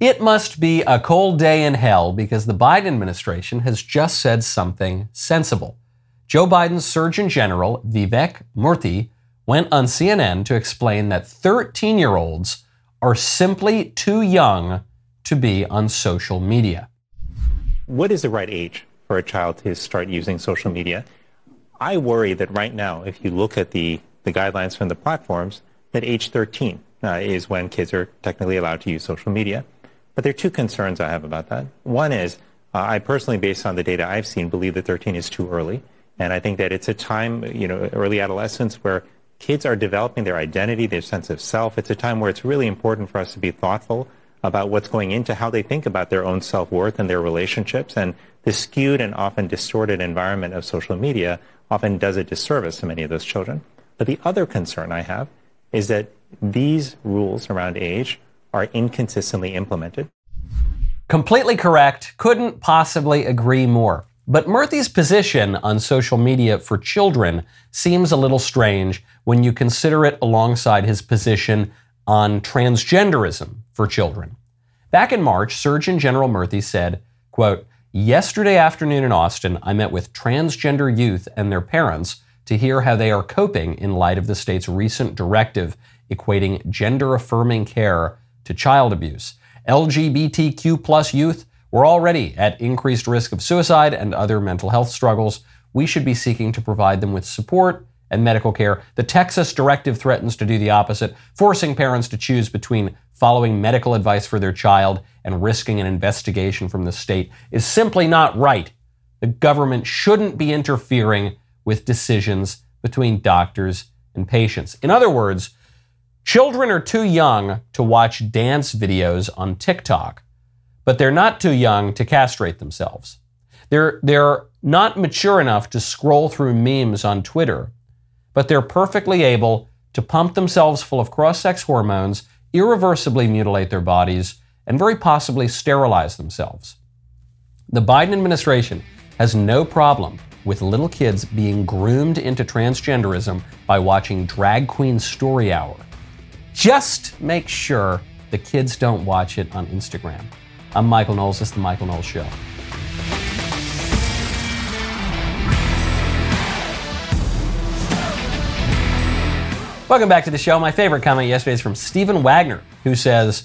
It must be a cold day in hell because the Biden administration has just said something sensible. Joe Biden's Surgeon General, Vivek Murthy, went on CNN to explain that 13-year-olds are simply too young to be on social media. What is the right age for a child to start using social media? I worry that right now, if you look at the guidelines from the platforms, that age 13 is when kids are technically allowed to use social media. But there are two concerns I have about that. One is, I personally, based on the data I've seen, believe that 13 is too early. And I think that it's a time, early adolescence, where kids are developing their identity, their sense of self. It's a time where it's really important for us to be thoughtful about what's going into how they think about their own self-worth and their relationships. And the skewed and often distorted environment of social media often does a disservice to many of those children. But the other concern I have is that these rules around age are inconsistently implemented. Completely correct. Couldn't possibly agree more. But Murthy's position on social media for children seems a little strange when you consider it alongside his position on transgenderism for children. Back in March, Surgeon General Murthy said, quote, "Yesterday afternoon in Austin, I met with transgender youth and their parents to hear how they are coping in light of the state's recent directive equating gender-affirming care to child abuse. LGBTQ plus youth were already at increased risk of suicide and other mental health struggles. We should be seeking to provide them with support and medical care. The Texas directive threatens to do the opposite, forcing parents to choose between following medical advice for their child and risking an investigation from the state is simply not right. The government shouldn't be interfering with decisions between doctors and patients." In other words, children are too young to watch dance videos on TikTok, but they're not too young to castrate themselves. They're not mature enough to scroll through memes on Twitter, but they're perfectly able to pump themselves full of cross-sex hormones, irreversibly mutilate their bodies, and very possibly sterilize themselves. The Biden administration has no problem with little kids being groomed into transgenderism by watching Drag Queen Story Hour. Just make sure the kids don't watch it on Instagram. I'm Michael Knowles. This is The Michael Knowles Show. Welcome back to the show. My favorite comment yesterday is from Stephen Wagner, who says,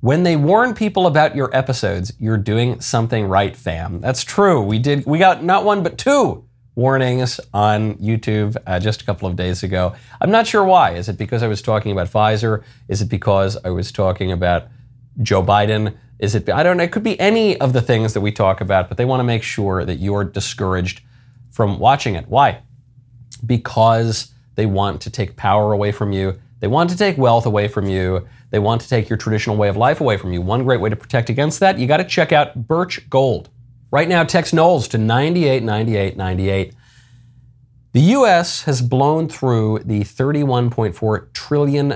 "When they warn people about your episodes, you're doing something right, fam." That's true. We got not one but two warnings on YouTube just a couple of days ago. I'm not sure why. Is it because I was talking about Pfizer? Is it because I was talking about Joe Biden? Is it, I don't know, it could be any of the things that we talk about, but they want to make sure that you're discouraged from watching it. Why? Because they want to take power away from you. They want to take wealth away from you. They want to take your traditional way of life away from you. One great way to protect against that, you got to check out Birch Gold. Right now, text Knowles to 989898. The U.S. has blown through the $31.4 trillion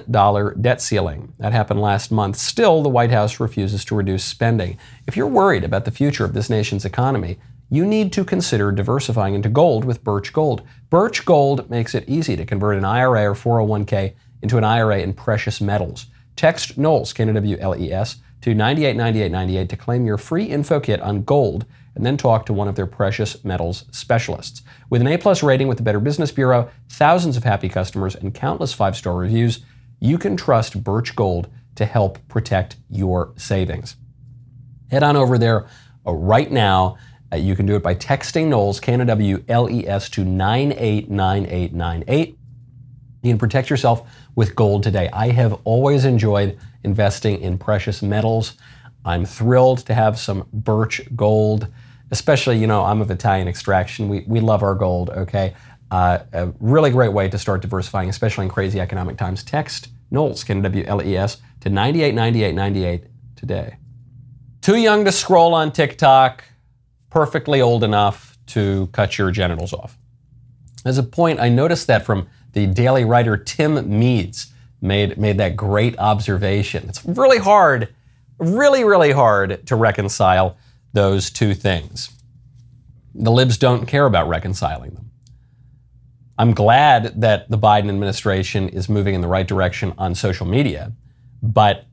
debt ceiling. That happened last month. Still, the White House refuses to reduce spending. If you're worried about the future of this nation's economy, you need to consider diversifying into gold with Birch Gold. Birch Gold makes it easy to convert an IRA or 401k into an IRA in precious metals. Text Knowles, K-N-O-W-L-E-S, to 989898 to claim your free info kit on gold, and then talk to one of their precious metals specialists. With an A-plus rating with the Better Business Bureau, thousands of happy customers, and countless five-star reviews, you can trust Birch Gold to help protect your savings. Head on over there right now. You can do it by texting Knowles, K-N-O-W-L-E-S, to 989898. You can protect yourself with gold today. I have always enjoyed investing in precious metals. I'm thrilled to have some Birch Gold, especially, I'm of Italian extraction. We love our gold, okay? A really great way to start diversifying, especially in crazy economic times. Text Knowles, K-N-O-W-L-E-S, to 989898 today. Too young to scroll on TikTok, perfectly old enough to cut your genitals off. As a point, I noticed that from the Daily Writer Tim Meads made that great observation. It's really hard to reconcile those two things. The libs don't care about reconciling them. I'm glad that the Biden administration is moving in the right direction on social media, but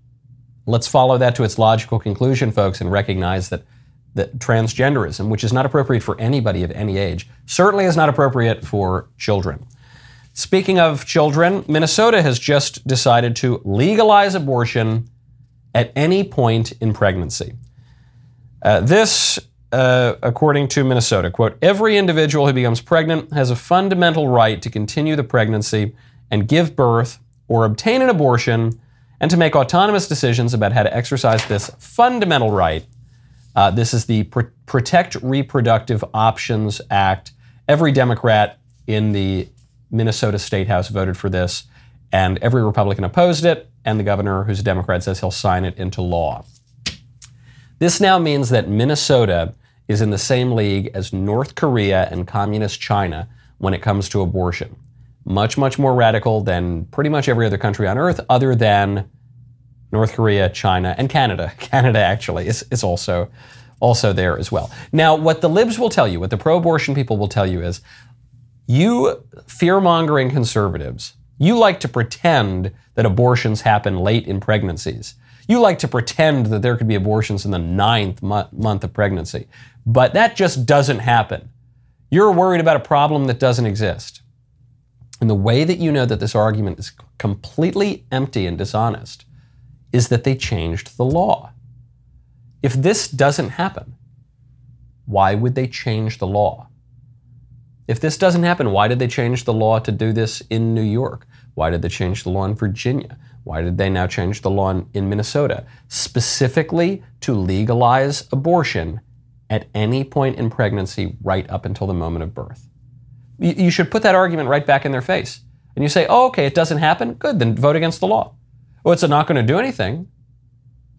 Let's follow that to its logical conclusion, folks, and recognize that transgenderism, which is not appropriate for anybody of any age, certainly is not appropriate for children. Speaking of children, Minnesota has just decided to legalize abortion at any point in pregnancy. This, according to Minnesota, quote, every individual who becomes pregnant has a fundamental right to continue the pregnancy and give birth or obtain an abortion and to make autonomous decisions about how to exercise this fundamental right. This is the Protect Reproductive Options Act. Every Democrat in the Minnesota State House voted for this, and every Republican opposed it, and the governor, who's a Democrat, says he'll sign it into law. This now means that Minnesota is in the same league as North Korea and Communist China when it comes to abortion. Much, much more radical than pretty much every other country on earth other than North Korea, China, and Canada. Canada actually is also there as well. Now, what the libs will tell you, what the pro-abortion people will tell you is, you fear-mongering conservatives, you like to pretend that abortions happen late in pregnancies. You like to pretend that there could be abortions in the ninth month of pregnancy. But that just doesn't happen. You're worried about a problem that doesn't exist. And the way that you know that this argument is completely empty and dishonest is that they changed the law. If this doesn't happen, why would they change the law? If this doesn't happen, why did they change the law to do this in New York? Why did they change the law in Virginia? Why did they now change the law in Minnesota? Specifically to legalize abortion at any point in pregnancy right up until the moment of birth. You should put that argument right back in their face. And you say, oh, okay, it doesn't happen. Good, then vote against the law. Well, it's not going to do anything.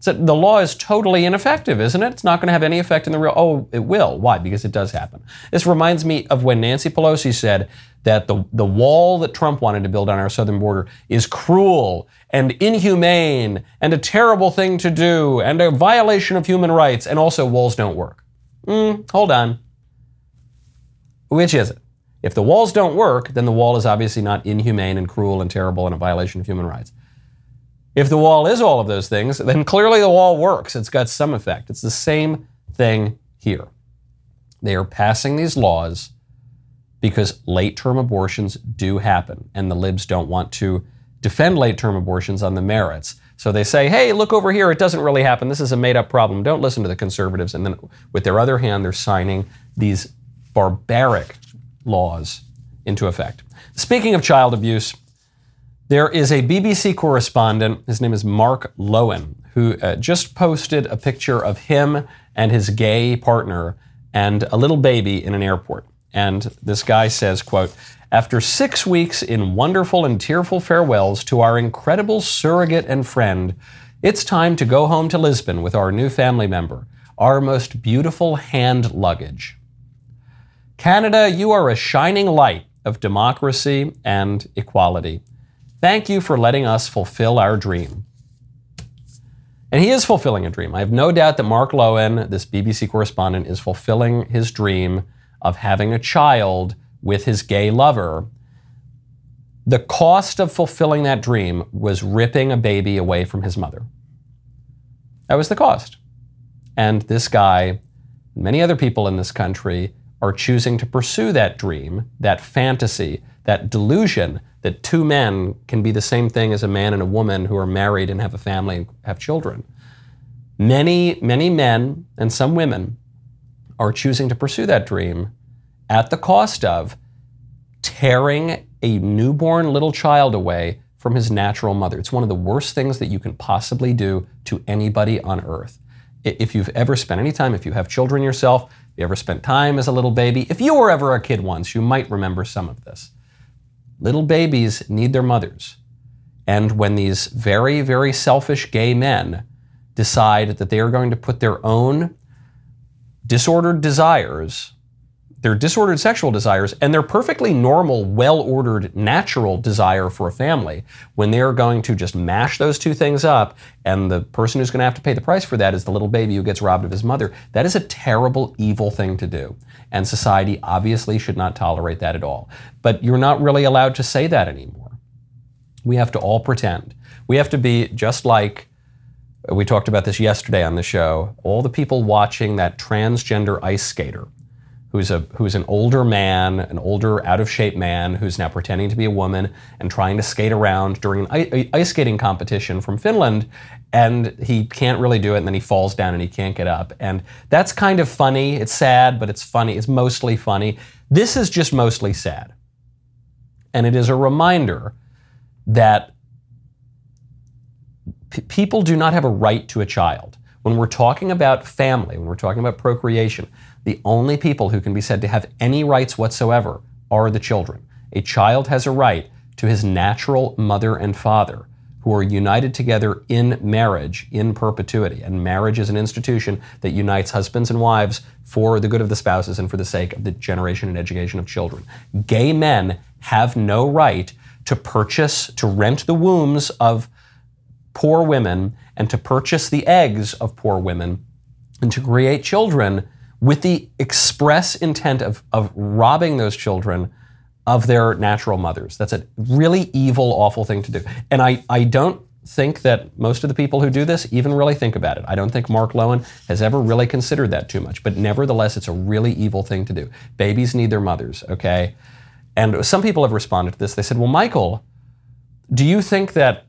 The law is totally ineffective, isn't it? It's not going to have any effect in the real... Oh, it will. Why? Because it does happen. This reminds me of when Nancy Pelosi said that the wall that Trump wanted to build on our southern border is cruel and inhumane and a terrible thing to do and a violation of human rights, and also walls don't work. Hold on. Which is it? If the walls don't work, then the wall is obviously not inhumane and cruel and terrible and a violation of human rights. If the wall is all of those things, then clearly the wall works. It's got some effect. It's the same thing here. They are passing these laws because late-term abortions do happen, and the libs don't want to defend late-term abortions on the merits. So they say, hey, look over here. It doesn't really happen. This is a made-up problem. Don't listen to the conservatives. And then with their other hand, they're signing these barbaric laws into effect. Speaking of child abuse, there is a BBC correspondent, his name is Mark Lowen, who just posted a picture of him and his gay partner and a little baby in an airport. And this guy says, quote, after 6 weeks in wonderful and tearful farewells to our incredible surrogate and friend, it's time to go home to Lisbon with our new family member, our most beautiful hand luggage. Canada, you are a shining light of democracy and equality. Thank you for letting us fulfill our dream. And he is fulfilling a dream. I have no doubt that Mark Lowen, this BBC correspondent, is fulfilling his dream of having a child with his gay lover. The cost of fulfilling that dream was ripping a baby away from his mother. That was the cost. And this guy, many other people in this country, are choosing to pursue that dream, that fantasy, that delusion that two men can be the same thing as a man and a woman who are married and have a family and have children. Many, many men and some women are choosing to pursue that dream at the cost of tearing a newborn little child away from his natural mother. It's one of the worst things that you can possibly do to anybody on earth. If you've ever spent any time, if you have children yourself, if you ever spent time as a little baby, if you were ever a kid once, you might remember some of this. Little babies need their mothers. And when these very, very selfish gay men decide that they are going to put their own disordered desires, their disordered sexual desires, and their perfectly normal, well-ordered, natural desire for a family, when they are going to just mash those two things up, and the person who's going to have to pay the price for that is the little baby who gets robbed of his mother, that is a terrible, evil thing to do. And society obviously should not tolerate that at all. But you're not really allowed to say that anymore. We have to all pretend. We have to be just like We talked about this yesterday on the show. All the people watching that transgender ice skater who's an older man, an older, out-of-shape man who's now pretending to be a woman and trying to skate around during an ice skating competition from Finland, and he can't really do it, and then he falls down and he can't get up. And that's kind of funny. It's sad, but it's funny. It's mostly funny. This is just mostly sad. And it is a reminder that people do not have a right to a child. When we're talking about family, when we're talking about procreation, the only people who can be said to have any rights whatsoever are the children. A child has a right to his natural mother and father, who are united together in marriage in perpetuity. And marriage is an institution that unites husbands and wives for the good of the spouses and for the sake of the generation and education of children. Gay men have no right to purchase, to rent the wombs of poor women and to purchase the eggs of poor women and to create children with the express intent of robbing those children of their natural mothers. That's a really evil, awful thing to do. And I don't think that most of the people who do this even really think about it. I don't think Mark Lowen has ever really considered that too much, but nevertheless, it's a really evil thing to do. Babies need their mothers, okay? And some people have responded to this. They said, well, Michael, do you think that,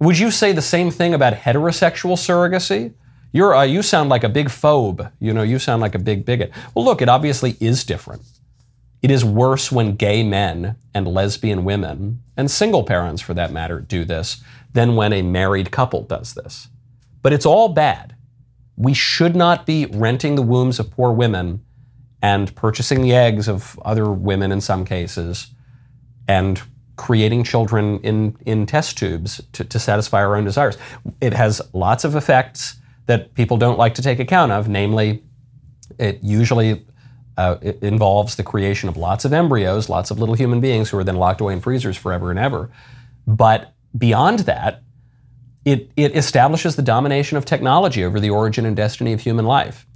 would you say the same thing about heterosexual surrogacy? You sound like a big phobe. You know, you sound like a big bigot. Well, look, it obviously is different. It is worse when gay men and lesbian women, and single parents for that matter, do this than when a married couple does this. But it's all bad. We should not be renting the wombs of poor women and purchasing the eggs of other women in some cases and creating children in test tubes to satisfy our own desires. It has lots of effects that people don't like to take account of, namely, it usually it involves the creation of lots of embryos, lots of little human beings who are then locked away in freezers forever and ever. But beyond that, it establishes the domination of technology over the origin and destiny of human life,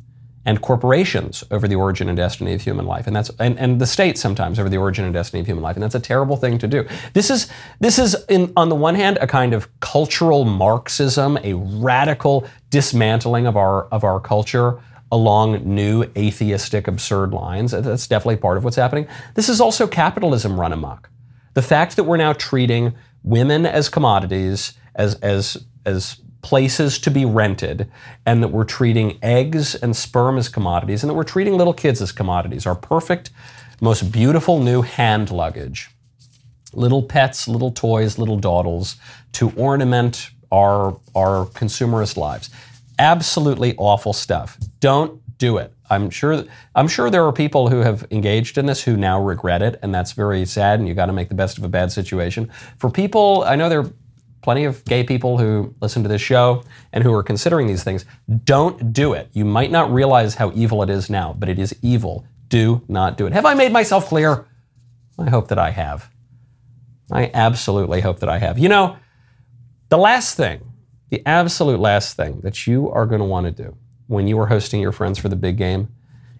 and corporations over the origin and destiny of human life, and the state sometimes over the origin and destiny of human life, and that's a terrible thing to do. This is, on the one hand, a kind of cultural Marxism, a radical dismantling of our culture along new atheistic absurd lines. That's definitely part of what's happening. This is also capitalism run amok. The fact that we're now treating women as commodities, as places to be rented, and that we're treating eggs and sperm as commodities, and that we're treating little kids as commodities, our perfect, most beautiful new hand luggage. Little pets, little toys, little dawdles to ornament our consumerist lives. Absolutely awful stuff. Don't do it. I'm sure there are people who have engaged in this who now regret it, and that's very sad, and you got to make the best of a bad situation. For people, I know there are plenty of gay people who listen to this show and who are considering these things. Don't do it. You might not realize how evil it is now, but it is evil. Do not do it. Have I made myself clear? I hope that I have. I absolutely hope that I have. You know, the last thing, the absolute last thing that you are going to want to do when you are hosting your friends for the big game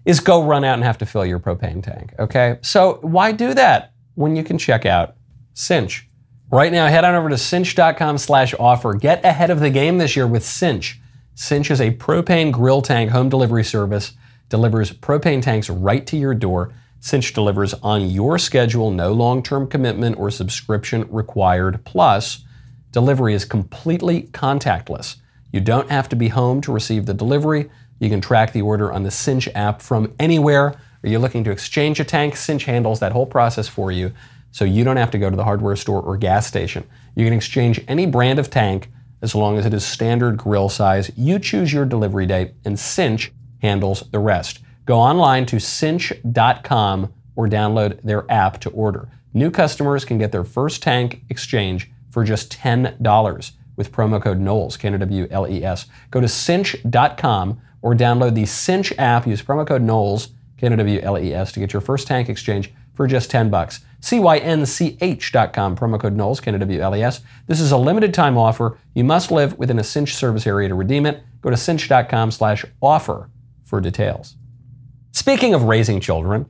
is go run out and have to fill your propane tank, okay? So why do that when you can check out Cinch? Right now, head on over to cinch.com/offer. Get ahead of the game this year with Cinch. Cinch is a propane grill tank home delivery service. Delivers propane tanks right to your door. Cinch delivers on your schedule. No long-term commitment or subscription required. Plus, delivery is completely contactless. You don't have to be home to receive the delivery. You can track the order on the Cinch app from anywhere. Are you looking to exchange a tank? Cinch handles that whole process for you, so you don't have to go to the hardware store or gas station. You can exchange any brand of tank as long as it is standard grill size. You choose your delivery date, and Cinch handles the rest. Go online to cinch.com or download their app to order. New customers can get their first tank exchange for just $10 with promo code Knowles, K-N-O-W-L-E-S. Go to cinch.com or download the Cinch app. Use promo code Knowles, K-N-O-W-L-E-S, to get your first tank exchange for just $10. CYNCH.com, promo code Knowles, K-N-O-W-L-E-S. This is a limited time offer. You must live within a Cinch service area to redeem it. Go to cinch.com/offer for details. Speaking of raising children,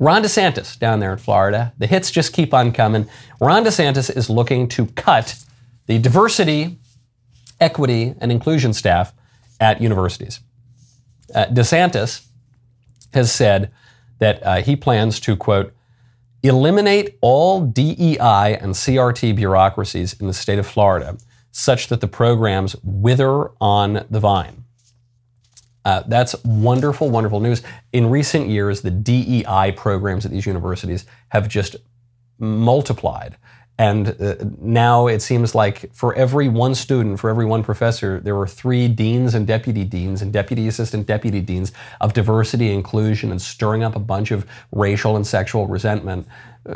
Ron DeSantis down there in Florida, the hits just keep on coming. Ron DeSantis is looking to cut the diversity equity and inclusion staff at universities. DeSantis has said that he plans to, quote, eliminate all DEI and CRT bureaucracies in the state of Florida, such that the programs wither on the vine. That's wonderful, wonderful news. In recent years, the DEI programs at these universities have just multiplied. And now it seems like for every one student, for every one professor, there were 3 deans and deputy deans and deputy assistant deputy deans of diversity, inclusion, and stirring up a bunch of racial and sexual resentment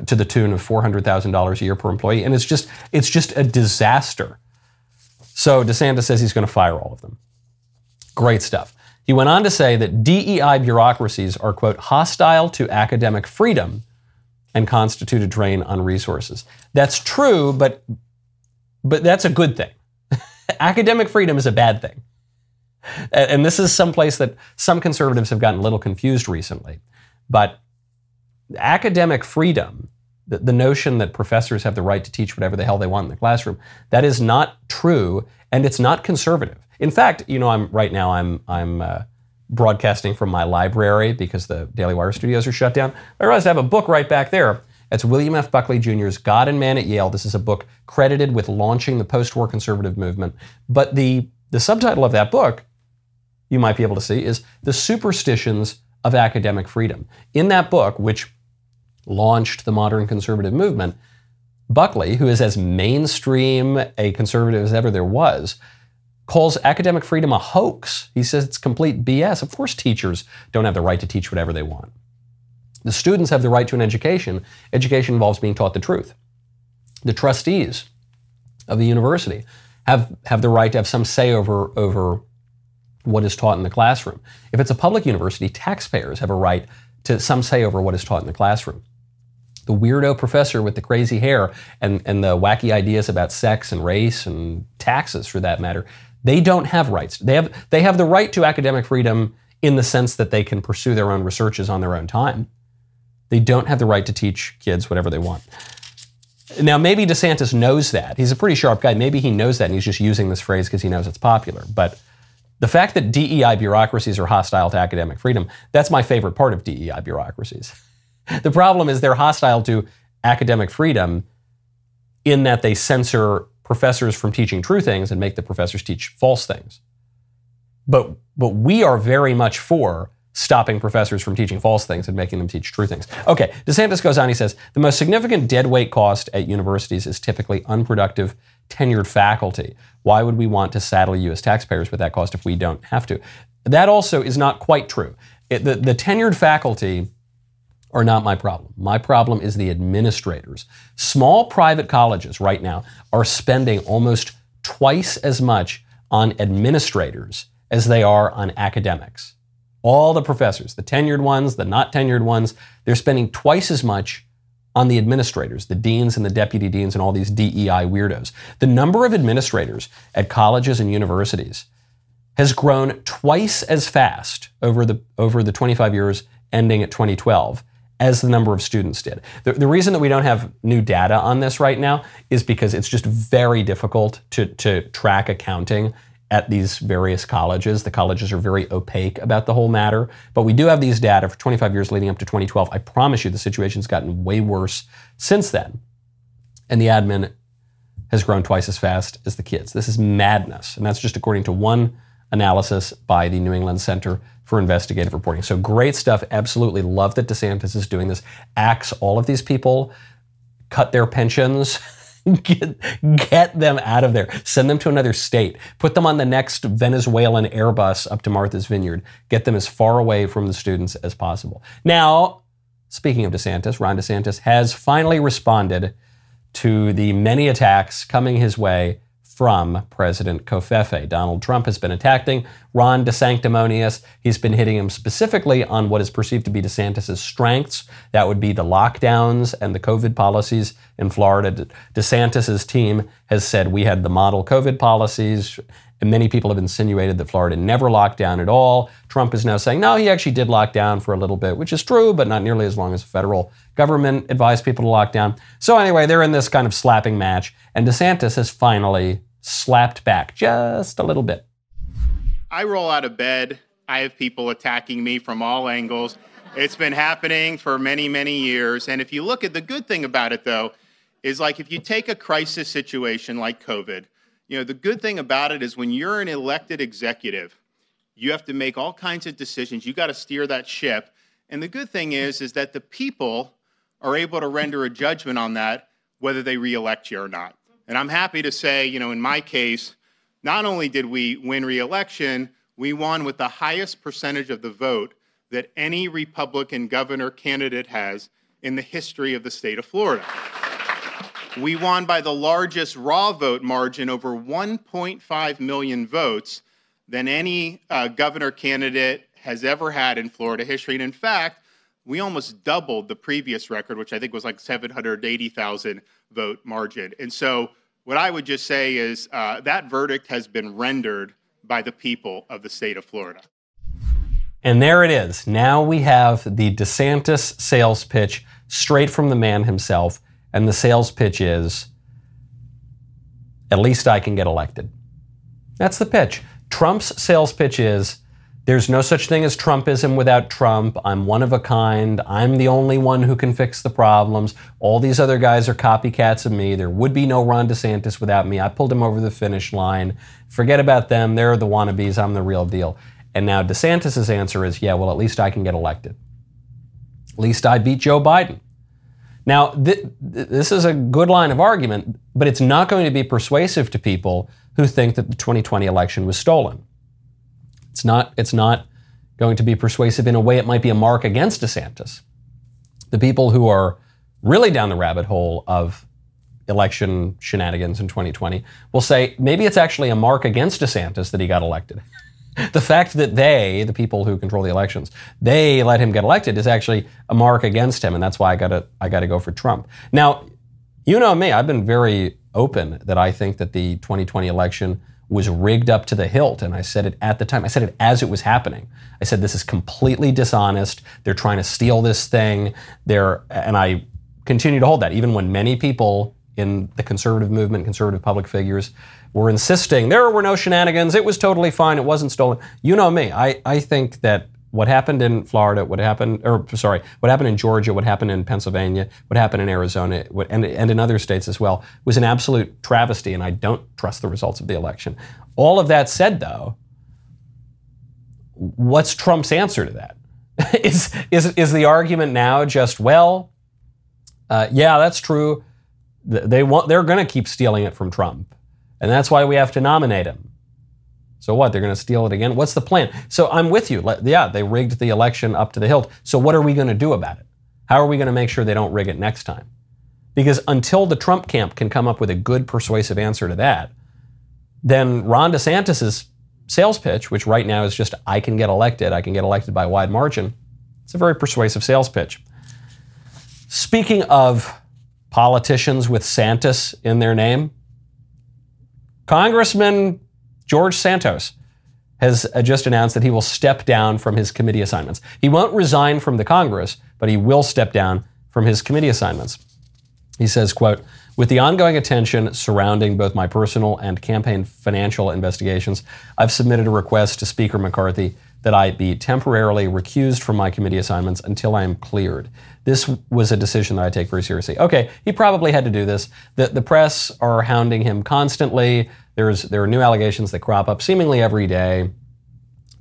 to the tune of $400,000 a year per employee. And it's just a disaster. So DeSantis says he's going to fire all of them. Great stuff. He went on to say that DEI bureaucracies are, quote, hostile to academic freedom and constitute a drain on resources. That's true, but that's a good thing. Academic freedom is a bad thing. And this is some place that some conservatives have gotten a little confused recently. But academic freedom, the notion that professors have the right to teach whatever the hell they want in the classroom, that is not true, and it's not conservative. In fact, you know, I'm broadcasting from my library because the Daily Wire studios are shut down. I realized I have a book right back there. It's William F. Buckley Jr.'s God and Man at Yale. This is a book credited with launching the post-war conservative movement. But the subtitle of that book, you might be able to see, is The Superstitions of Academic Freedom. In that book, which launched the modern conservative movement, Buckley, who is as mainstream a conservative as ever there was, calls academic freedom a hoax. He says it's complete BS. Of course, teachers don't have the right to teach whatever they want. The students have the right to an education. Education involves being taught the truth. The trustees of the university have the right to have some say over what is taught in the classroom. If it's a public university, taxpayers have a right to some say over what is taught in the classroom. The weirdo professor with the crazy hair and the wacky ideas about sex and race and taxes, for that matter, they don't have rights. They have the right to academic freedom in the sense that they can pursue their own researches on their own time. They don't have the right to teach kids whatever they want. Now, maybe DeSantis knows that. He's a pretty sharp guy. Maybe he knows that and he's just using this phrase because he knows it's popular. But the fact that DEI bureaucracies are hostile to academic freedom, that's my favorite part of DEI bureaucracies. The problem is they're hostile to academic freedom in that they censor professors from teaching true things and make the professors teach false things. But we are very much for stopping professors from teaching false things and making them teach true things. Okay, DeSantis goes on, he says, the most significant deadweight cost at universities is typically unproductive tenured faculty. Why would we want to saddle you as taxpayers with that cost if we don't have to? That also is not quite true. The tenured faculty are not my problem. My problem is the administrators. Small private colleges right now are spending almost twice as much on administrators as they are on academics. All the professors, the tenured ones, the not tenured ones, they're spending twice as much on the administrators, the deans and the deputy deans and all these DEI weirdos. The number of administrators at colleges and universities has grown twice as fast over the 25 years ending at 2012 as the number of students did. The reason that we don't have new data on this right now is because it's just very difficult to track accounting at these various colleges. The colleges are very opaque about the whole matter, but we do have these data for 25 years leading up to 2012. I promise you the situation's gotten way worse since then. And the admin has grown twice as fast as the kids. This is madness. And that's just according to one analysis by the New England Center for Investigative Reporting. So great stuff. Absolutely love that DeSantis is doing this. Axe all of these people, cut their pensions, get them out of there, send them to another state, put them on the next Venezuelan Airbus up to Martha's Vineyard, get them as far away from the students as possible. Now, speaking of DeSantis, Ron DeSantis has finally responded to the many attacks coming his way from President Covfefe. Donald Trump has been attacking Ron DeSanctimonious. He's been hitting him specifically on what is perceived to be DeSantis' strengths. That would be the lockdowns and the COVID policies in Florida. DeSantis' team has said we had the model COVID policies, and many people have insinuated that Florida never locked down at all. Trump is now saying, no, he actually did lock down for a little bit, which is true, but not nearly as long as the federal government advised people to lock down. So anyway, they're in this kind of slapping match, and DeSantis has finally slapped back just a little bit. I roll out of bed. I have people attacking me from all angles. It's been happening for many, many years. And if you look at the good thing about it, though, is like if you take a crisis situation like COVID, you know, the good thing about it is when you're an elected executive, you have to make all kinds of decisions. You got to steer that ship. And the good thing is that the people are able to render a judgment on that, whether they reelect you or not. And I'm happy to say, you know, in my case, not only did we win reelection, we won with the highest percentage of the vote that any Republican governor candidate has in the history of the state of Florida. We won by the largest raw vote margin, over 1.5 million votes, than any governor candidate has ever had in Florida history. And in fact, we almost doubled the previous record, which I think was like 780,000 vote margin. And so what I would just say is that verdict has been rendered by the people of the state of Florida. And there it is. Now we have the DeSantis sales pitch straight from the man himself. And the sales pitch is, at least I can get elected. That's the pitch. Trump's sales pitch is, there's no such thing as Trumpism without Trump. I'm one of a kind. I'm the only one who can fix the problems. All these other guys are copycats of me. There would be no Ron DeSantis without me. I pulled him over the finish line. Forget about them. They're the wannabes. I'm the real deal. And now DeSantis's answer is, yeah, well, at least I can get elected. At least I beat Joe Biden. Now, this is a good line of argument, but it's not going to be persuasive to people who think that the 2020 election was stolen. It's not going to be persuasive. In a way, it might be a mark against DeSantis. The people who are really down the rabbit hole of election shenanigans in 2020 will say, maybe it's actually a mark against DeSantis that he got elected. The fact that they, the people who control the elections, they let him get elected is actually a mark against him, and that's why I gotta go for Trump. Now, you know me, I've been very open that I think that the 2020 election was rigged up to the hilt, and I said it at the time. I said it as it was happening. I said, this is completely dishonest. They're trying to steal this thing. And I continue to hold that, even when many people in the conservative movement, conservative public figures, were insisting, there were no shenanigans, it was totally fine, it wasn't stolen. You know me, I think that what happened in Florida, what happened in Georgia, what happened in Pennsylvania, what happened in Arizona, and in other states as well, was an absolute travesty, and I don't trust the results of the election. All of that said, though, what's Trump's answer to that? Is the argument now just, well, yeah, that's true, they're going to keep stealing it from Trump, and that's why we have to nominate him. So what, they're going to steal it again? What's the plan? So I'm with you. Yeah, they rigged the election up to the hilt. So what are we going to do about it? How are we going to make sure they don't rig it next time? Because until the Trump camp can come up with a good persuasive answer to that, then Ron DeSantis's sales pitch, which right now is just, I can get elected by a wide margin, it's a very persuasive sales pitch. Speaking of politicians with Santos in their name, Congressman George Santos has just announced that he will step down from his committee assignments. He won't resign from the Congress, but he will step down from his committee assignments. He says, quote, with the ongoing attention surrounding both my personal and campaign financial investigations, I've submitted a request to Speaker McCarthy that I be temporarily recused from my committee assignments until I am cleared. This was a decision that I take very seriously. Okay, he probably had to do this. The press are hounding him constantly. There are new allegations that crop up seemingly every day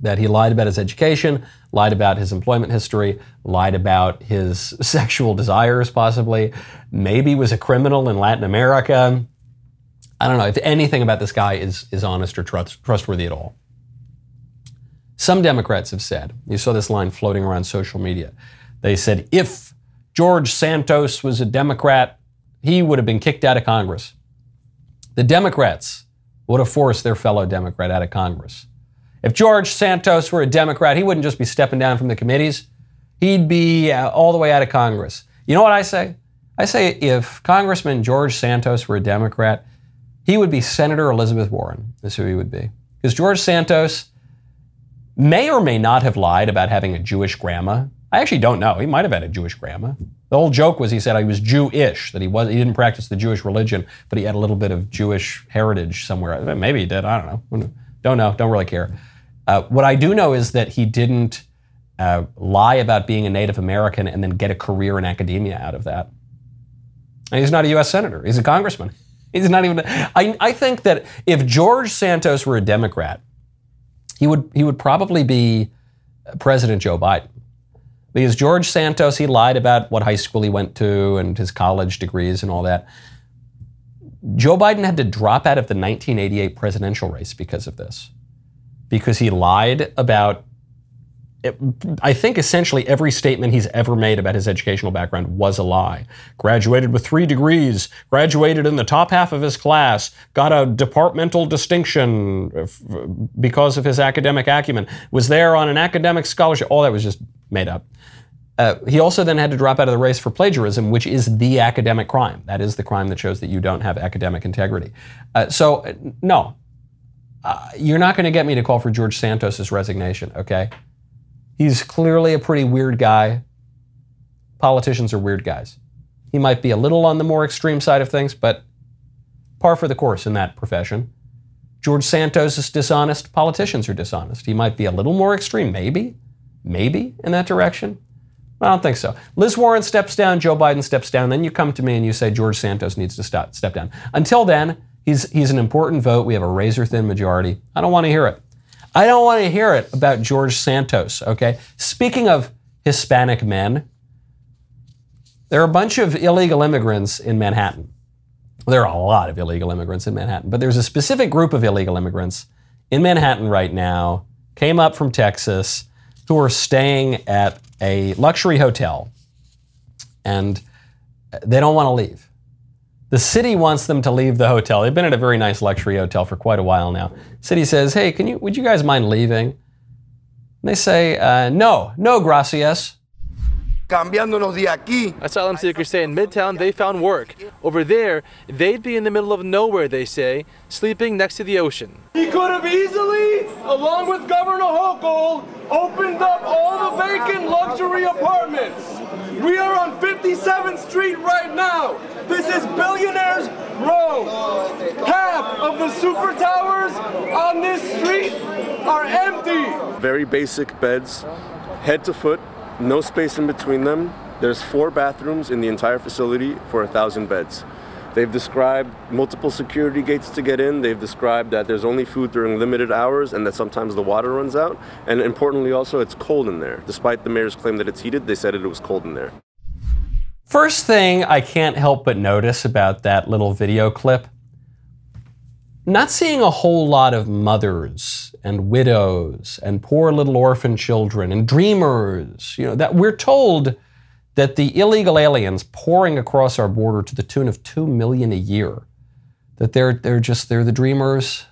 that he lied about his education, lied about his employment history, lied about his sexual desires possibly, maybe was a criminal in Latin America. I don't know if anything about this guy is honest or trustworthy at all. Some Democrats have said, you saw this line floating around social media, they said, if George Santos was a Democrat, he would have been kicked out of Congress. The Democrats would have forced their fellow Democrat out of Congress. If George Santos were a Democrat, he wouldn't just be stepping down from the committees. He'd be all the way out of Congress. You know what I say? I say if Congressman George Santos were a Democrat, he would be Senator Elizabeth Warren. That's who he would be. Because George Santos may or may not have lied about having a Jewish grandma I actually don't know. He might have had a Jewish grandma. The old joke was he said he was Jewish, that he didn't practice the Jewish religion, but he had a little bit of Jewish heritage somewhere. Maybe he did. I don't know. Don't know. Don't really care. What I do know is that he didn't lie about being a Native American and then get a career in academia out of that. And he's not a U.S. senator. He's a congressman. He's not even. I think that if George Santos were a Democrat, he would probably be President Joe Biden. Because George Santos, he lied about what high school he went to and his college degrees and all that. Joe Biden had to drop out of the 1988 presidential race because of this. Because he lied about, I think essentially every statement he's ever made about his educational background was a lie. Graduated with 3 degrees, graduated in the top half of his class, got a departmental distinction because of his academic acumen, was there on an academic scholarship. All that was just made up. He also then had to drop out of the race for plagiarism, which is the academic crime. That is the crime that shows that you don't have academic integrity. So, no, you're not going to get me to call for George Santos's resignation, okay? He's clearly a pretty weird guy. Politicians are weird guys. He might be a little on the more extreme side of things, but par for the course in that profession. George Santos is dishonest. Politicians are dishonest. He might be a little more extreme, maybe in that direction. I don't think so. Liz Warren steps down. Joe Biden steps down. Then you come to me and you say George Santos needs to step down. Until then, he's an important vote. We have a razor-thin majority. I don't want to hear it. I don't want to hear it about George Santos, okay? Speaking of Hispanic men, there are a bunch of illegal immigrants in Manhattan. There are a lot of illegal immigrants in Manhattan, but there's a specific group of illegal immigrants in Manhattan right now, came up from Texas, who are staying at a luxury hotel, and they don't want to leave. The city wants them to leave the hotel. They've been at a very nice luxury hotel for quite a while now. City says, hey, would you guys mind leaving? And they say, no, gracias. Asylum seekers say in Midtown they found work. Over there, they'd be in the middle of nowhere, they say, sleeping next to the ocean. He could have easily, along with Governor Hochul, opened up all the vacant luxury apartments. We are on 57th Street right now. This is Billionaires Row. Half of the super towers on this street are empty. Very basic beds, head to foot. No space in between them. There's 4 bathrooms in the entire facility for 1,000 beds. They've described multiple security gates to get in. They've described that there's only food during limited hours and that sometimes the water runs out. And importantly also, it's cold in there. Despite the mayor's claim that it's heated, they said it was cold in there. First thing I can't help but notice about that little video clip, not seeing a whole lot of mothers and widows and poor little orphan children and dreamers, you know, that we're told that the illegal aliens pouring across our border to the tune of 2 million a year, that they're the dreamers,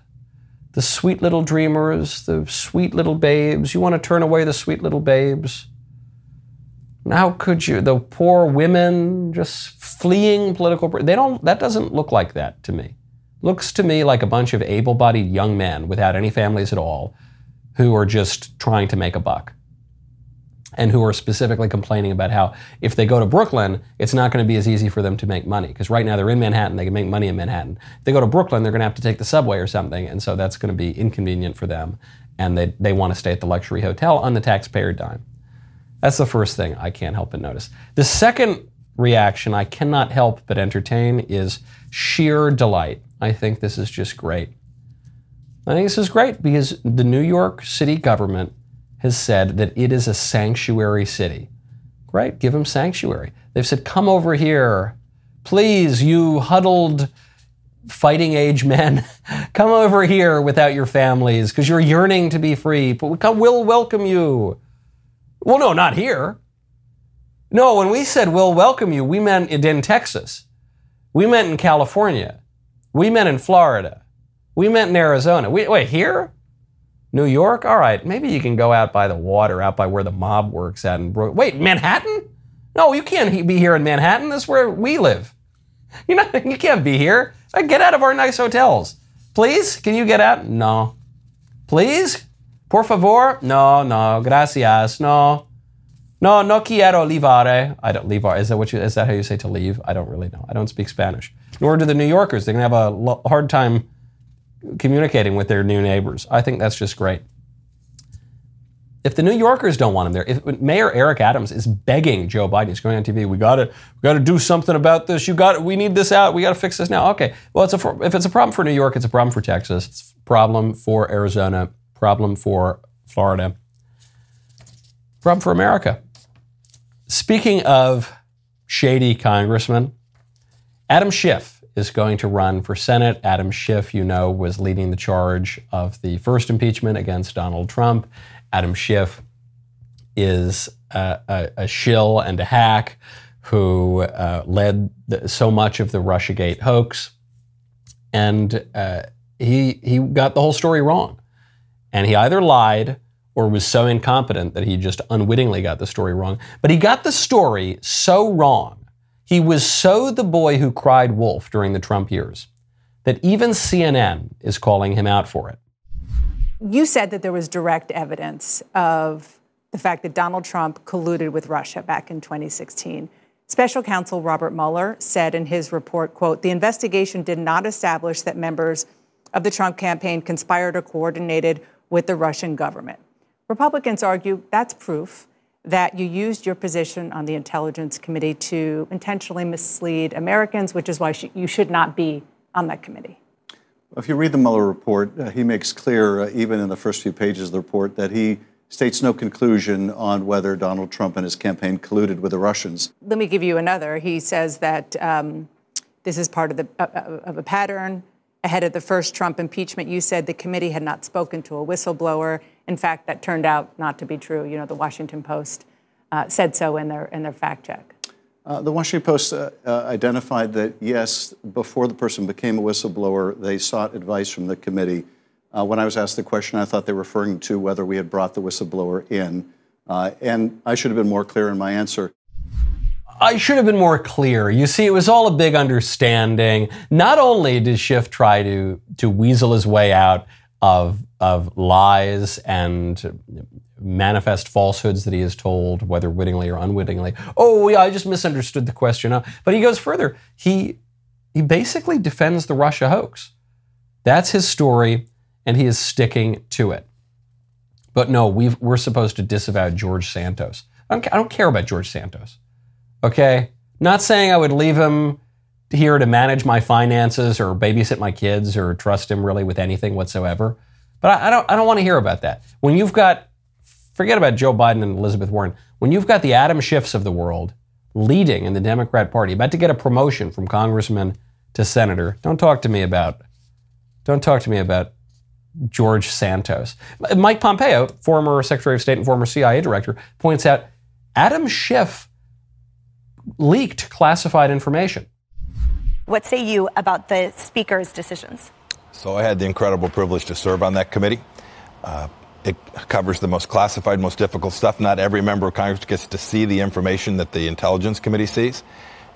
the sweet little dreamers, the sweet little babes. You want to turn away the sweet little babes. And how could you? The poor women just fleeing political, that doesn't look like that to me. Looks to me like a bunch of able-bodied young men without any families at all who are just trying to make a buck and who are specifically complaining about how if they go to Brooklyn, it's not going to be as easy for them to make money because right now they're in Manhattan. They can make money in Manhattan. If they go to Brooklyn, they're going to have to take the subway or something, and so that's going to be inconvenient for them, and they want to stay at the luxury hotel on the taxpayer dime. That's the first thing I can't help but notice. The second reaction I cannot help but entertain is sheer delight. I think this is just great. I think this is great because the New York City government has said that it is a sanctuary city. Great, give them sanctuary. They've said, come over here. Please, you huddled fighting age men, come over here without your families because you're yearning to be free, but we'll welcome you. Well, no, not here. No, when we said we'll welcome you, we meant it in Texas. We meant in California. We meant in Florida. We meant in Arizona. Wait, here? New York? All right, maybe you can go out by the water, out by where the mob works out in Brooklyn. Wait, Manhattan? No, you can't be here in Manhattan. That's where we live. You can't be here. Get out of our nice hotels. Please? Can you get out? No. Please? Por favor? No, gracias, no. No, no quiero leavare. I don't leave. Is that how you say to leave? I don't really know. I don't speak Spanish. Nor do the New Yorkers. They're going to have a hard time communicating with their new neighbors. I think that's just great. If the New Yorkers don't want him there, if Mayor Eric Adams is begging Joe Biden, he's going on TV, we got to do something about this. We need this out. We got to fix this now. Okay. Well, if it's a problem for New York, it's a problem for Texas. It's a problem for Arizona. Problem for Florida. Problem for America. Speaking of shady congressmen, Adam Schiff is going to run for Senate. Adam Schiff, you know, was leading the charge of the first impeachment against Donald Trump. Adam Schiff is a shill and a hack who led so much of the Russiagate hoax. And he got the whole story wrong. And he either lied or was so incompetent that he just unwittingly got the story wrong. But he got the story so wrong, he was so the boy who cried wolf during the Trump years, that even CNN is calling him out for it. You said that there was direct evidence of the fact that Donald Trump colluded with Russia back in 2016. Special counsel Robert Mueller said in his report, quote, the investigation did not establish that members of the Trump campaign conspired or coordinated with the Russian government. Republicans argue that's proof that you used your position on the Intelligence Committee to intentionally mislead Americans, which is why you should not be on that committee. If you read the Mueller report, he makes clear, even in the first few pages of the report, that he states no conclusion on whether Donald Trump and his campaign colluded with the Russians. Let me give you another. He says that this is part of a pattern. Ahead of the first Trump impeachment, you said the committee had not spoken to a whistleblower. In fact, that turned out not to be true. You know, the Washington Post said so in their fact check. The Washington Post identified that, yes, before the person became a whistleblower, they sought advice from the committee. When I was asked the question, I thought they were referring to whether we had brought the whistleblower in. And I should have been more clear in my answer. I should have been more clear. You see, it was all a big understanding. Not only did Schiff try to weasel his way out of lies and manifest falsehoods that he is told, whether wittingly or unwittingly. Oh, yeah, I just misunderstood the question. But he goes further. He basically defends the Russia hoax. That's his story, and he is sticking to it. But no, we're supposed to disavow George Santos. I don't care about George Santos. Okay? Not saying I would leave him here to manage my finances or babysit my kids or trust him really with anything whatsoever. But I don't want to hear about that. When you've got, forget about Joe Biden and Elizabeth Warren, when you've got the Adam Schiffs of the world leading in the Democrat Party, about to get a promotion from congressman to senator, don't talk to me about George Santos. Mike Pompeo, former Secretary of State and former CIA director, points out Adam Schiff leaked classified information. What say you about the speaker's decisions? So I had the incredible privilege to serve on that committee. It covers the most classified, most difficult stuff. Not every member of Congress gets to see the information that the Intelligence Committee sees.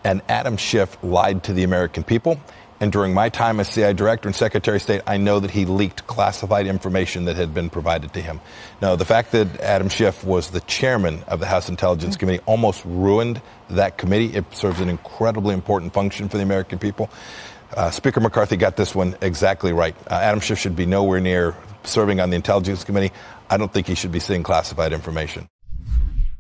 And Adam Schiff lied to the American people. And during my time as CIA Director and Secretary of State, I know that he leaked classified information that had been provided to him. Now, the fact that Adam Schiff was the chairman of the House Intelligence Committee almost ruined that committee. It serves an incredibly important function for the American people. Speaker McCarthy got this one exactly right. Adam Schiff should be nowhere near serving on the Intelligence Committee. I don't think he should be seeing classified information.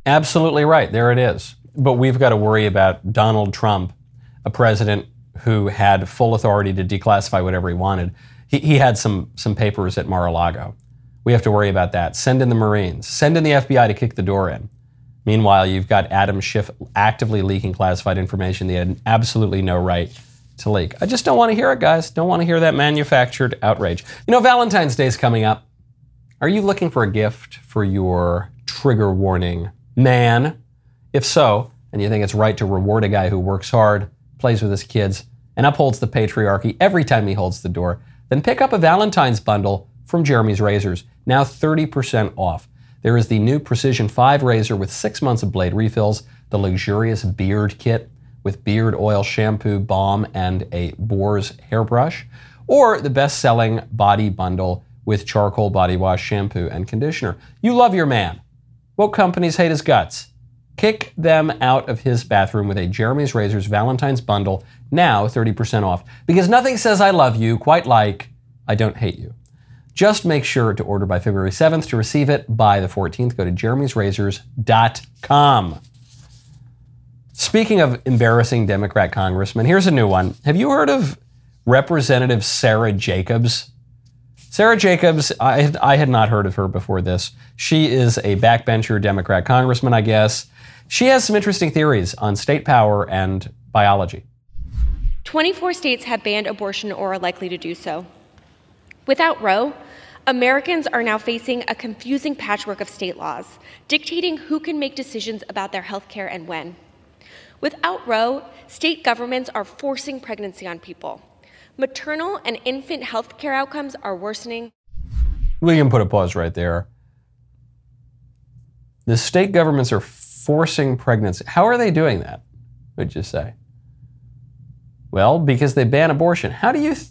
Absolutely right. There it is. But we've got to worry about Donald Trump, a president who had full authority to declassify whatever he wanted. He had some papers at Mar-a-Lago. We have to worry about that. Send in the Marines. Send in the FBI to kick the door in. Meanwhile, you've got Adam Schiff actively leaking classified information they had absolutely no right to leak. I just don't want to hear it, guys. Don't want to hear that manufactured outrage. You know, Valentine's Day's coming up. Are you looking for a gift for your trigger warning man? If so, and you think it's right to reward a guy who works hard, plays with his kids, and upholds the patriarchy every time he holds the door, then pick up a Valentine's bundle from Jeremy's Razors, now 30% off. There is the new Precision 5 razor with 6 months of blade refills, the luxurious beard kit, with beard oil, shampoo, balm, and a Boar's hairbrush, or the best-selling body bundle with charcoal body wash, shampoo, and conditioner. You love your man. What companies hate his guts? Kick them out of his bathroom with a Jeremy's Razors Valentine's bundle, now 30% off, because nothing says I love you quite like I don't hate you. Just make sure to order by February 7th to receive it by the 14th. Go to jeremysrazors.com. Speaking of embarrassing Democrat congressmen, here's a new one. Have you heard of Representative Sarah Jacobs? Sarah Jacobs, I had not heard of her before this. She is a backbencher Democrat congressman, I guess. She has some interesting theories on state power and biology. 24 states have banned abortion or are likely to do so. Without Roe, Americans are now facing a confusing patchwork of state laws, dictating who can make decisions about their health care and when. Without Roe, state governments are forcing pregnancy on people. Maternal and infant health care outcomes are worsening. We can put a pause right there. The state governments are forcing pregnancy. How are they doing that, would you say? Well, because they ban abortion. How does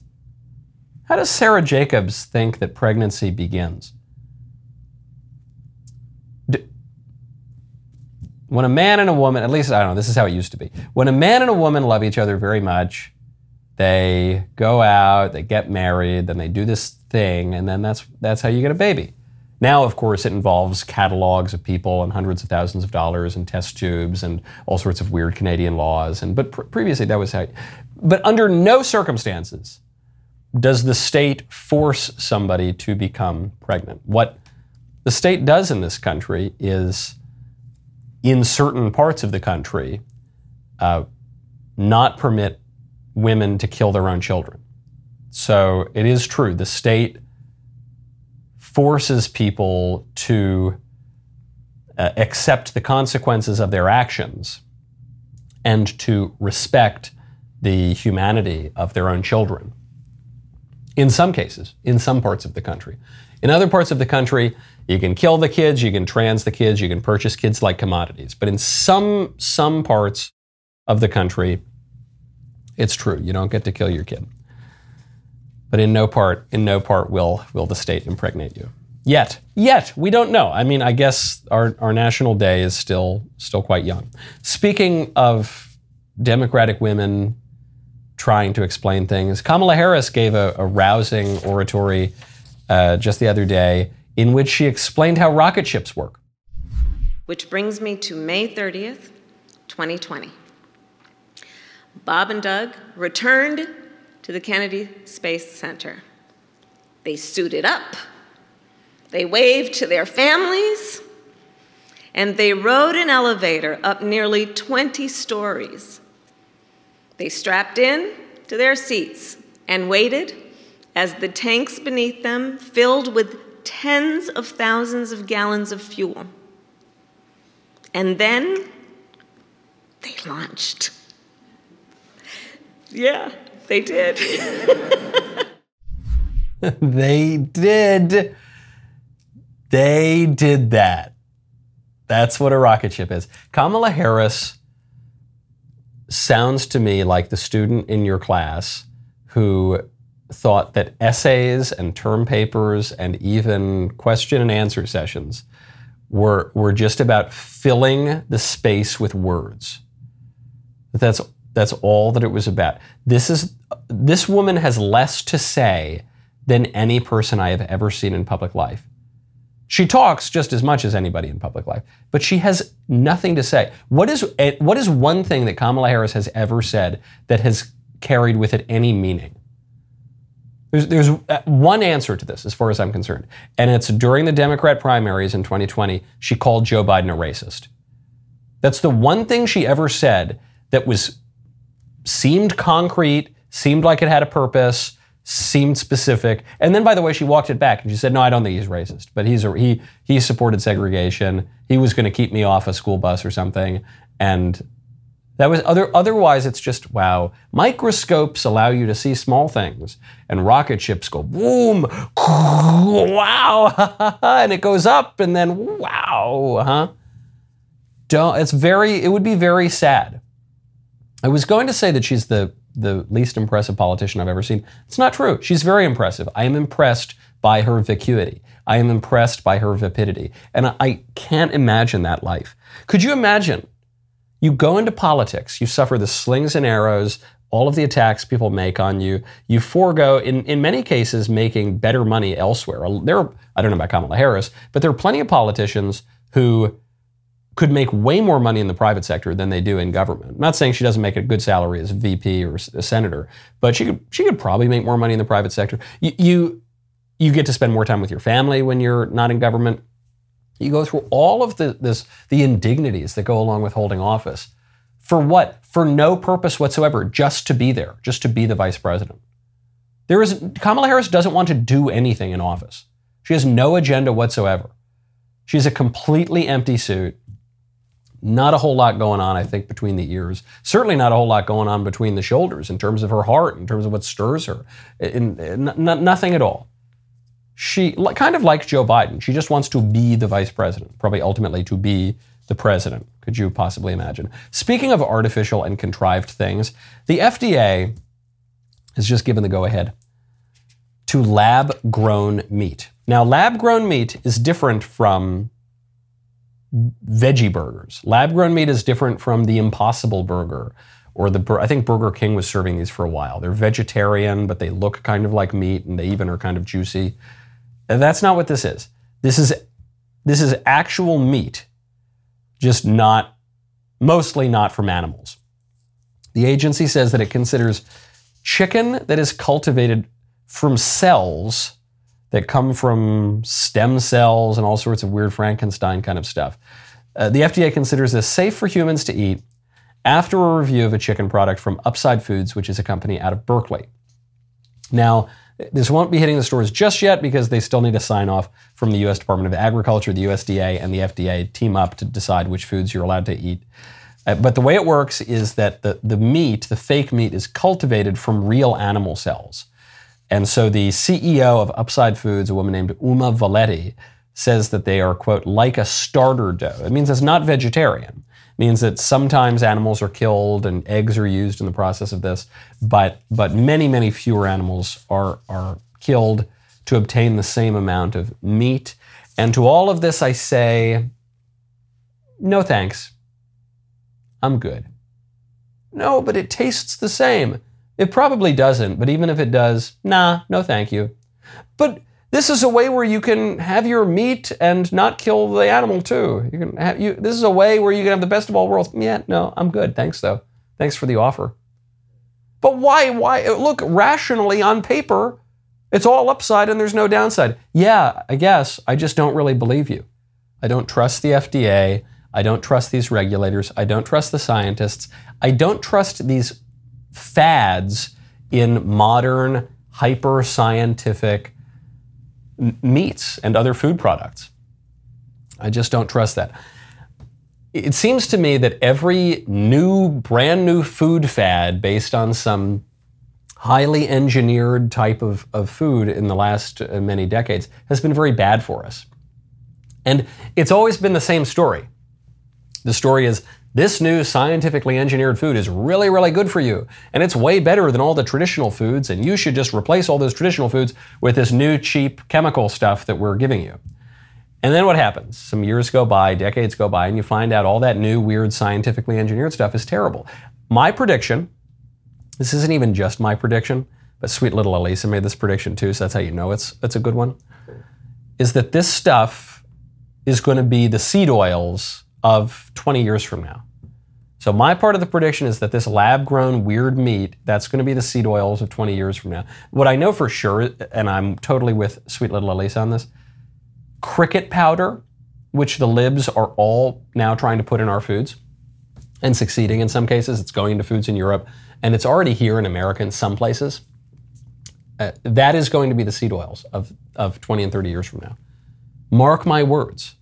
Sarah Jacobs think that pregnancy begins? When a man and a woman, at least, I don't know, this is how it used to be. When a man and a woman love each other very much, they go out, they get married, then they do this thing, and then that's how you get a baby. Now, of course, it involves catalogs of people and hundreds of thousands of dollars and test tubes and all sorts of weird Canadian laws. But previously, that was how. But under no circumstances does the state force somebody to become pregnant. What the state does in this country is, in certain parts of the country, not permit women to kill their own children. So it is true. The state forces people to accept the consequences of their actions and to respect the humanity of their own children. In some cases, in some parts of the country. In other parts of the country, you can kill the kids, you can trans the kids, you can purchase kids like commodities. But in some parts of the country, it's true. You don't get to kill your kid. But in no part will the state impregnate you. Yet, we don't know. I mean, I guess our national day is still quite young. Speaking of Democratic women trying to explain things, Kamala Harris gave a rousing oratory just the other day in which she explained how rocket ships work. Which brings me to May 30th, 2020. Bob and Doug returned to the Kennedy Space Center. They suited up, they waved to their families, and they rode an elevator up nearly 20 stories. They strapped in to their seats and waited as the tanks beneath them filled with tens of thousands of gallons of fuel. And then they launched. Yeah, they did. They did that. That's what a rocket ship is. Kamala Harris sounds to me like the student in your class who thought that essays and term papers and even question and answer sessions were just about filling the space with words. That's all that it was about. This woman has less to say than any person I have ever seen in public life. She talks just as much as anybody in public life, but she has nothing to say. What is one thing that Kamala Harris has ever said that has carried with it any meaning? There's one answer to this, as far as I'm concerned, and it's during the Democrat primaries in 2020, she called Joe Biden a racist. That's the one thing she ever said that seemed concrete, seemed like it had a purpose, seemed specific. And then, by the way, she walked it back and she said, no, I don't think he's racist, but he supported segregation. He was going to keep me off a school bus or something. And that was otherwise it's just, wow, microscopes allow you to see small things and rocket ships go boom, wow, and it goes up and then wow, it would be very sad. I was going to say that she's the the least impressive politician I've ever seen. It's not true. She's very impressive. I am impressed by her vacuity. I am impressed by her vapidity. And I can't imagine that life. Could you imagine? You go into politics, you suffer the slings and arrows, all of the attacks people make on you. You forego, in many cases, making better money elsewhere. There, I don't know about Kamala Harris, but there are plenty of politicians who could make way more money in the private sector than they do in government. I'm not saying she doesn't make a good salary as a VP or a senator, but she could probably make more money in the private sector. You get to spend more time with your family when you're not in government. You go through all of the indignities that go along with holding office. For what? For no purpose whatsoever, just to be there, just to be the vice president. Kamala Harris doesn't want to do anything in office. She has no agenda whatsoever. She's a completely empty suit. Not a whole lot going on, I think, between the ears. Certainly not a whole lot going on between the shoulders in terms of her heart, in terms of what stirs her. Nothing at all. She, kind of like Joe Biden, she just wants to be the vice president, probably ultimately to be the president. Could you possibly imagine? Speaking of artificial and contrived things, the FDA has just given the go-ahead to lab-grown meat. Now, lab-grown meat is different from veggie burgers. Lab-grown meat is different from the Impossible Burger. I think Burger King was serving these for a while. They're vegetarian, but they look kind of like meat, and they even are kind of juicy. That's not what this is. This is actual meat, just mostly not from animals. The agency says that it considers chicken that is cultivated from cells that come from stem cells and all sorts of weird Frankenstein kind of stuff. The FDA considers this safe for humans to eat after a review of a chicken product from Upside Foods, which is a company out of Berkeley. Now, this won't be hitting the stores just yet because they still need a sign-off from the U.S. Department of Agriculture, the USDA, and the FDA team up to decide which foods you're allowed to eat. But the way it works is that the fake meat, is cultivated from real animal cells. And so the CEO of Upside Foods, a woman named Uma Valetti, says that they are, quote, like a starter dough. It means it's not vegetarian. It means that sometimes animals are killed and eggs are used in the process of this, but many, many fewer animals are killed to obtain the same amount of meat. And to all of this, I say, no thanks. I'm good. No, but it tastes the same. It probably doesn't, but even if it does, no thank you. But this is a way where you can have your meat and not kill the animal too. This is a way where you can have the best of all worlds. Yeah, no, I'm good. Thanks though. Thanks for the offer. But why? Look, rationally on paper, it's all upside and there's no downside. Yeah, I guess. I just don't really believe you. I don't trust the FDA. I don't trust these regulators. I don't trust the scientists. I don't trust these fads in modern, hyper-scientific meats and other food products. I just don't trust that. It seems to me that every brand new food fad based on some highly engineered type of food in the last many decades has been very bad for us. And it's always been the same story. The story is, this new scientifically engineered food is really, really good for you. And it's way better than all the traditional foods. And you should just replace all those traditional foods with this new cheap chemical stuff that we're giving you. And then what happens? Some years go by, decades go by, and you find out all that new, weird, scientifically engineered stuff is terrible. My prediction, this isn't even just my prediction, but sweet little Elisa made this prediction too, so that's how you know it's a good one, is that this stuff is going to be the seed oils of 20 years from now. So my part of the prediction is that this lab-grown weird meat, that's going to be the seed oils of 20 years from now. What I know for sure, and I'm totally with sweet little Elisa on this, cricket powder, which the libs are all now trying to put in our foods and succeeding in some cases. It's going into foods in Europe, and it's already here in America in some places. That is going to be the seed oils of 20 and 30 years from now. Mark my words.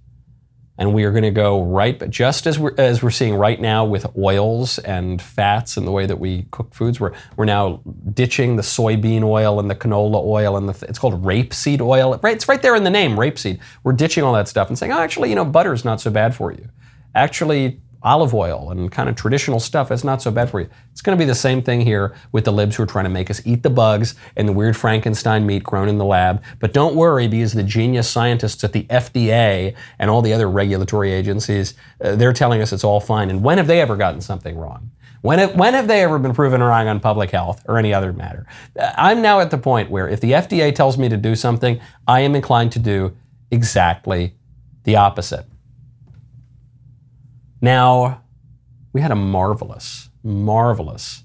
And we are going to go just as we're seeing right now with oils and fats and the way that we cook foods. We're now ditching the soybean oil and the canola oil and it's called rapeseed oil. Right, it's right there in the name, rapeseed. We're ditching all that stuff and saying, oh, actually, butter's not so bad for you. Actually, olive oil and kind of traditional stuff, that's not so bad for you. It's going to be the same thing here with the libs who are trying to make us eat the bugs and the weird Frankenstein meat grown in the lab. But don't worry, because the genius scientists at the FDA and all the other regulatory agencies, they're telling us it's all fine. And when have they ever gotten something wrong? When have they ever been proven wrong on public health or any other matter? I'm now at the point where if the FDA tells me to do something, I am inclined to do exactly the opposite. Now, we had a marvelous, marvelous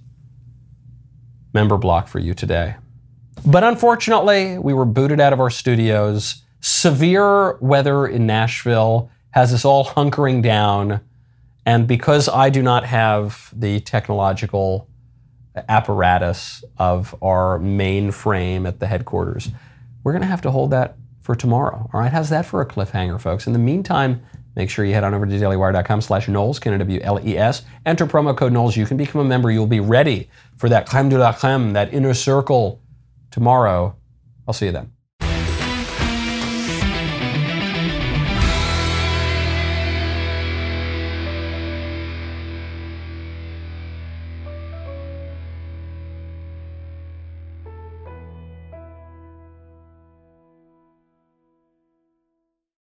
member block for you today. But unfortunately, we were booted out of our studios. Severe weather in Nashville has us all hunkering down. And because I do not have the technological apparatus of our mainframe at the headquarters, we're going to have to hold that for tomorrow. All right, how's that for a cliffhanger, folks? In the meantime, make sure you head on over to dailywire.com/Knowles, KNOWLES. Enter promo code Knowles. You can become a member. You'll be ready for that crème de la crème, that inner circle tomorrow. I'll see you then.